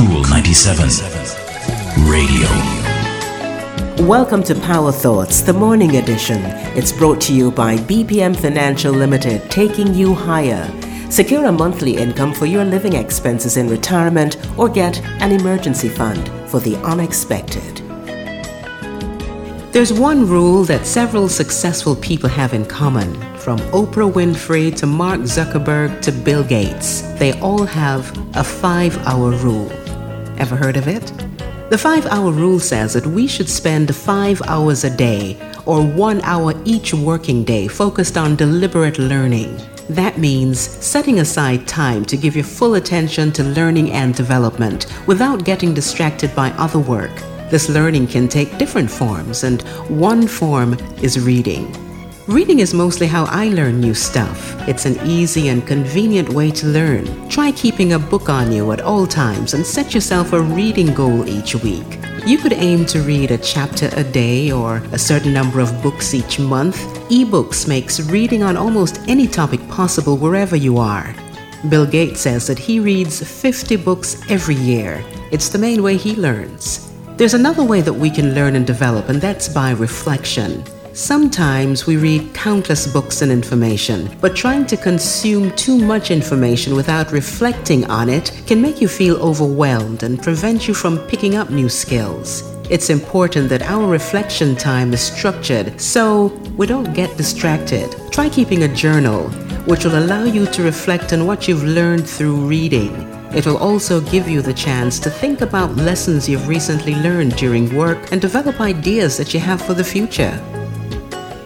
Cool97 Radio. Welcome to Power Thoughts, the morning edition. It's brought to you by BPM Financial Limited, taking you higher. Secure a monthly income for your living expenses in retirement or get an emergency fund for the unexpected. There's one rule that several successful people have in common, from Oprah Winfrey to Mark Zuckerberg to Bill Gates. They all have a 5-hour rule. Ever heard of it? The 5-hour rule says that we should spend 5 hours a day or 1 hour each working day focused on deliberate learning. That means setting aside time to give your full attention to learning and development without getting distracted by other work. This learning can take different forms, and one form is reading. Reading is mostly how I learn new stuff. It's an easy and convenient way to learn. Try keeping a book on you at all times and set yourself a reading goal each week. You could aim to read a chapter a day or a certain number of books each month. Ebooks makes reading on almost any topic possible wherever you are. Bill Gates says that he reads 50 books every year. It's the main way he learns. There's another way that we can learn and develop, and that's by reflection. Sometimes we read countless books and information, but trying to consume too much information without reflecting on it can make you feel overwhelmed and prevent you from picking up new skills. It's important that our reflection time is structured so we don't get distracted. Try keeping a journal, which will allow you to reflect on what you've learned through reading. It will also give you the chance to think about lessons you've recently learned during work and develop ideas that you have for the future.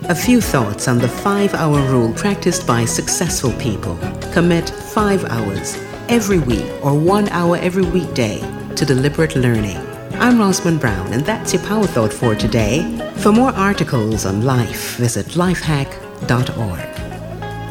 A few thoughts on the 5-hour rule practiced by successful people. Commit 5 hours every week or 1 hour every weekday to deliberate learning. I'm Rosamund Brown, and that's your Power Thought for today. For more articles on life, visit lifehack.org.